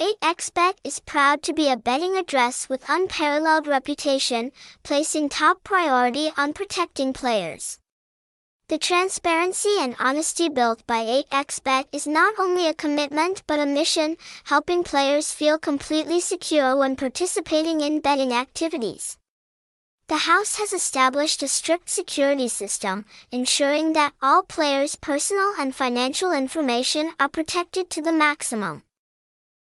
8xBet is proud to be a betting address with unparalleled reputation, placing top priority on protecting players. The transparency and honesty built by 8xBet is not only a commitment but a mission, helping players feel completely secure when participating in betting activities. The house has established a strict security system, ensuring that all players' personal and financial information are protected to the maximum.